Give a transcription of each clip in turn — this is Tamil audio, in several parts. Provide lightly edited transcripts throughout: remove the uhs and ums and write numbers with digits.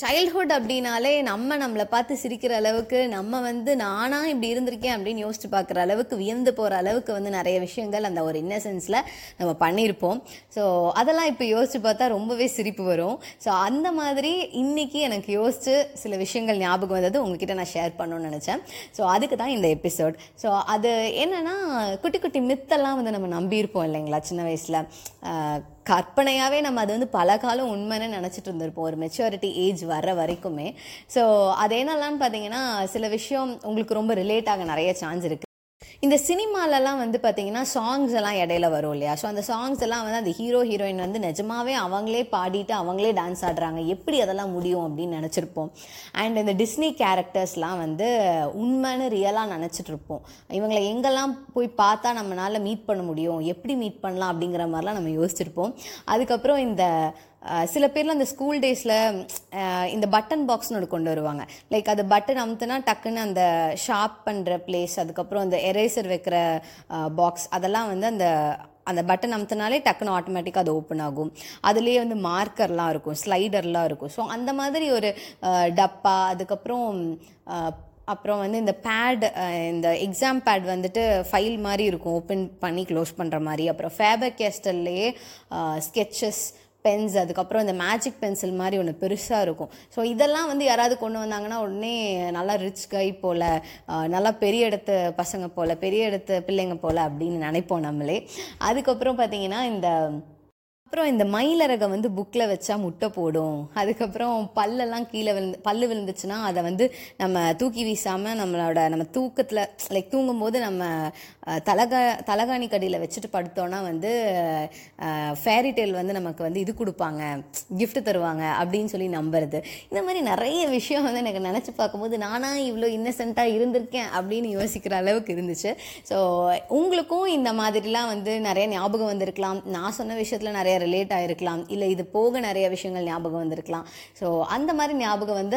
சைல்ட்ஹுட் அப்படின்னாலே நம்மளை பார்த்து சிரிக்கிற அளவுக்கு, நம்ம நானாக இப்படி இருந்திருக்கேன் அப்படின்னு யோசிச்சு பார்க்குற அளவுக்கு, வியந்து போகிற அளவுக்கு நிறைய விஷயங்கள் அந்த ஒரு இன்னசென்ஸில் நம்ம பண்ணியிருப்போம். ஸோ அதெல்லாம் இப்போ யோசித்து பார்த்தா ரொம்பவே சிரிப்பு வரும். ஸோ அந்த மாதிரி இன்றைக்கி எனக்கு யோசித்து சில விஷயங்கள் ஞாபகம் வந்தது, உங்ககிட்ட நான் ஷேர் பண்ணணும்னு நினச்சேன். ஸோ அதுக்கு தான் இந்த எபிசோட். ஸோ அது என்னென்னா, குட்டி குட்டி மித்தெல்லாம் நம்ம நம்பியிருப்போம் இல்லைங்களா சின்ன வயசில். கற்பனையாகவே நம்ம அது பல காலம் உண்மைன்னு நினச்சிட்டு இருந்திருப்போம், ஒரு மெச்சூரிட்டி ஏஜ் வர்ற வரைக்குமே. ஸோ அது என்னெல்லாம்னு பார்த்தீங்கன்னா, சில விஷயம் உங்களுக்கு ரொம்ப ரிலேட் ஆக நிறைய சான்ஸ் இருக்குது. இந்த சினிமாலெல்லாம் பார்த்தீங்கன்னா சாங்ஸ் எல்லாம் இடையில வரும் இல்லையா. ஸோ அந்த சாங்ஸ் எல்லாம் அந்த ஹீரோ ஹீரோயின் நிஜமாவே அவங்களே பாடிட்டு அவங்களே டான்ஸ் ஆடுறாங்க, எப்படி அதெல்லாம் முடியும் அப்படின்னு நினச்சிருப்போம். அண்ட் இந்த டிஸ்னி கேரக்டர்ஸ்லாம் உண்மைன்னு ரியலாக நினச்சிட்டு இருப்போம். இவங்களை எங்கெல்லாம் போய் பார்த்தா நம்மளால் மீட் பண்ண முடியும், எப்படி மீட் பண்ணலாம் அப்படிங்கிற மாதிரிலாம் நம்ம யோசிச்சிருப்போம். அதுக்கப்புறம் இந்த சில பேர்லாம் அந்த ஸ்கூல் டேஸில் இந்த பட்டன் பாக்ஸ்னு ஒரு கொண்டு வருவாங்க. லைக் அது பட்டன் அமுத்துனா டக்குன்னு அந்த ஷார்ப் பண்ணுற பிளேஸ், அதுக்கப்புறம் அந்த எரேசர் வைக்கிற பாக்ஸ், அதெல்லாம் அந்த பட்டன் அமுத்தினாலே டக்குன்னு ஆட்டோமேட்டிக்காக அது ஓப்பன் ஆகும். அதுலேயே மார்க்கர்லாம் இருக்கும், ஸ்லைடர்லாம் இருக்கும். ஸோ அந்த மாதிரி ஒரு டப்பா, அப்புறம் இந்த பேட், இந்த எக்ஸாம் பேட் ஃபைல் மாதிரி இருக்கும், ஓப்பன் பண்ணி க்ளோஸ் பண்ணுற மாதிரி. அப்புறம் ஃபேபர் கேஸ்டல்லையே ஸ்கெச்சஸ் பென்ஸ், அதுக்கப்புறம் இந்த மேஜிக் பென்சில் மாதிரி ஒன்று பெருசாக இருக்கும். ஸோ இதெல்லாம் யாராவது கொண்டு வந்தாங்கன்னா உடனே நல்லா ரிச் கை போல், நல்லா பெரிய இடத்து பசங்க போல், பெரிய இடத்து பிள்ளைங்க போல் அப்படின்னு நினைப்போம் நம்மளே. அதுக்கப்புறம் பார்த்தீங்கன்னா இந்த மயிலரகை புக்கில் வச்சா முட்டை போடும், அதுக்கப்புறம் பல்லெல்லாம் கீழே பல்லு விழுந்துச்சுன்னா அதை நம்ம தூக்கி வீசாமல் நம்ம தூக்கத்தில், லைக் தூங்கும்போது நம்ம தலகாணி கடியில் வச்சுட்டு படுத்தோன்னா ஃபேரி டெயில் நமக்கு இது கொடுப்பாங்க, கிஃப்ட் தருவாங்க அப்படின்னு சொல்லி நம்புறது. இந்த மாதிரி நிறைய விஷயம் எனக்கு நினச்சி பார்க்கும்போது நானாக இவ்வளோ இன்னசென்ட்டாக இருந்திருக்கேன் அப்படின்னு யோசிக்கிற அளவுக்கு இருந்துச்சு. ஸோ உங்களுக்கும் இந்த மாதிரிலாம் நிறைய ஞாபகம் வந்திருக்கலாம், நான் சொன்ன விஷயத்தில் நிறைய ரிலேட் ஆகிருக்கலாம், இல்லை இது போக நிறைய விஷயங்கள் ஞாபகம் வந்திருக்கலாம். ஸோ அந்த மாதிரி ஞாபகம்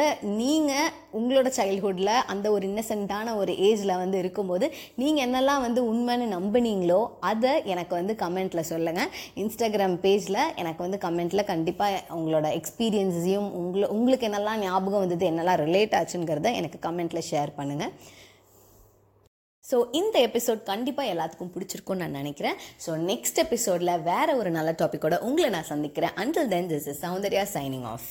நீங்கள் உங்களோட சைல்ட்ஹுட்டில் அந்த ஒரு இன்னசென்ட்டான ஒரு ஏஜில் இருக்கும்போது நீங்கள் என்னெல்லாம் உண்மைன்னு நம்பினீங்களோ அதை எனக்கு கமெண்ட்டில் சொல்லுங்கள். இன்ஸ்டாகிராம் பேஜில் எனக்கு கமெண்ட்டில் கண்டிப்பாக உங்களோட எக்ஸ்பீரியன்ஸையும் உங்களுக்கு என்னெல்லாம் ஞாபகம் என்னெல்லாம் ரிலேட் ஆச்சுங்கிறத எனக்கு கமெண்ட்டில் ஷேர் பண்ணுங்கள். ஸோ இந்த எபிசோட் கண்டிப்பாக எல்லாத்துக்கும் பிடிச்சிருக்கும்னு நான் நினைக்கிறேன். ஸோ நெக்ஸ்ட் எபிசோடில் வேறு ஒரு நல்ல டாப்பிக்கோட உங்களை நான் சந்திக்கிறேன். Until then, this is Soundarya signing off.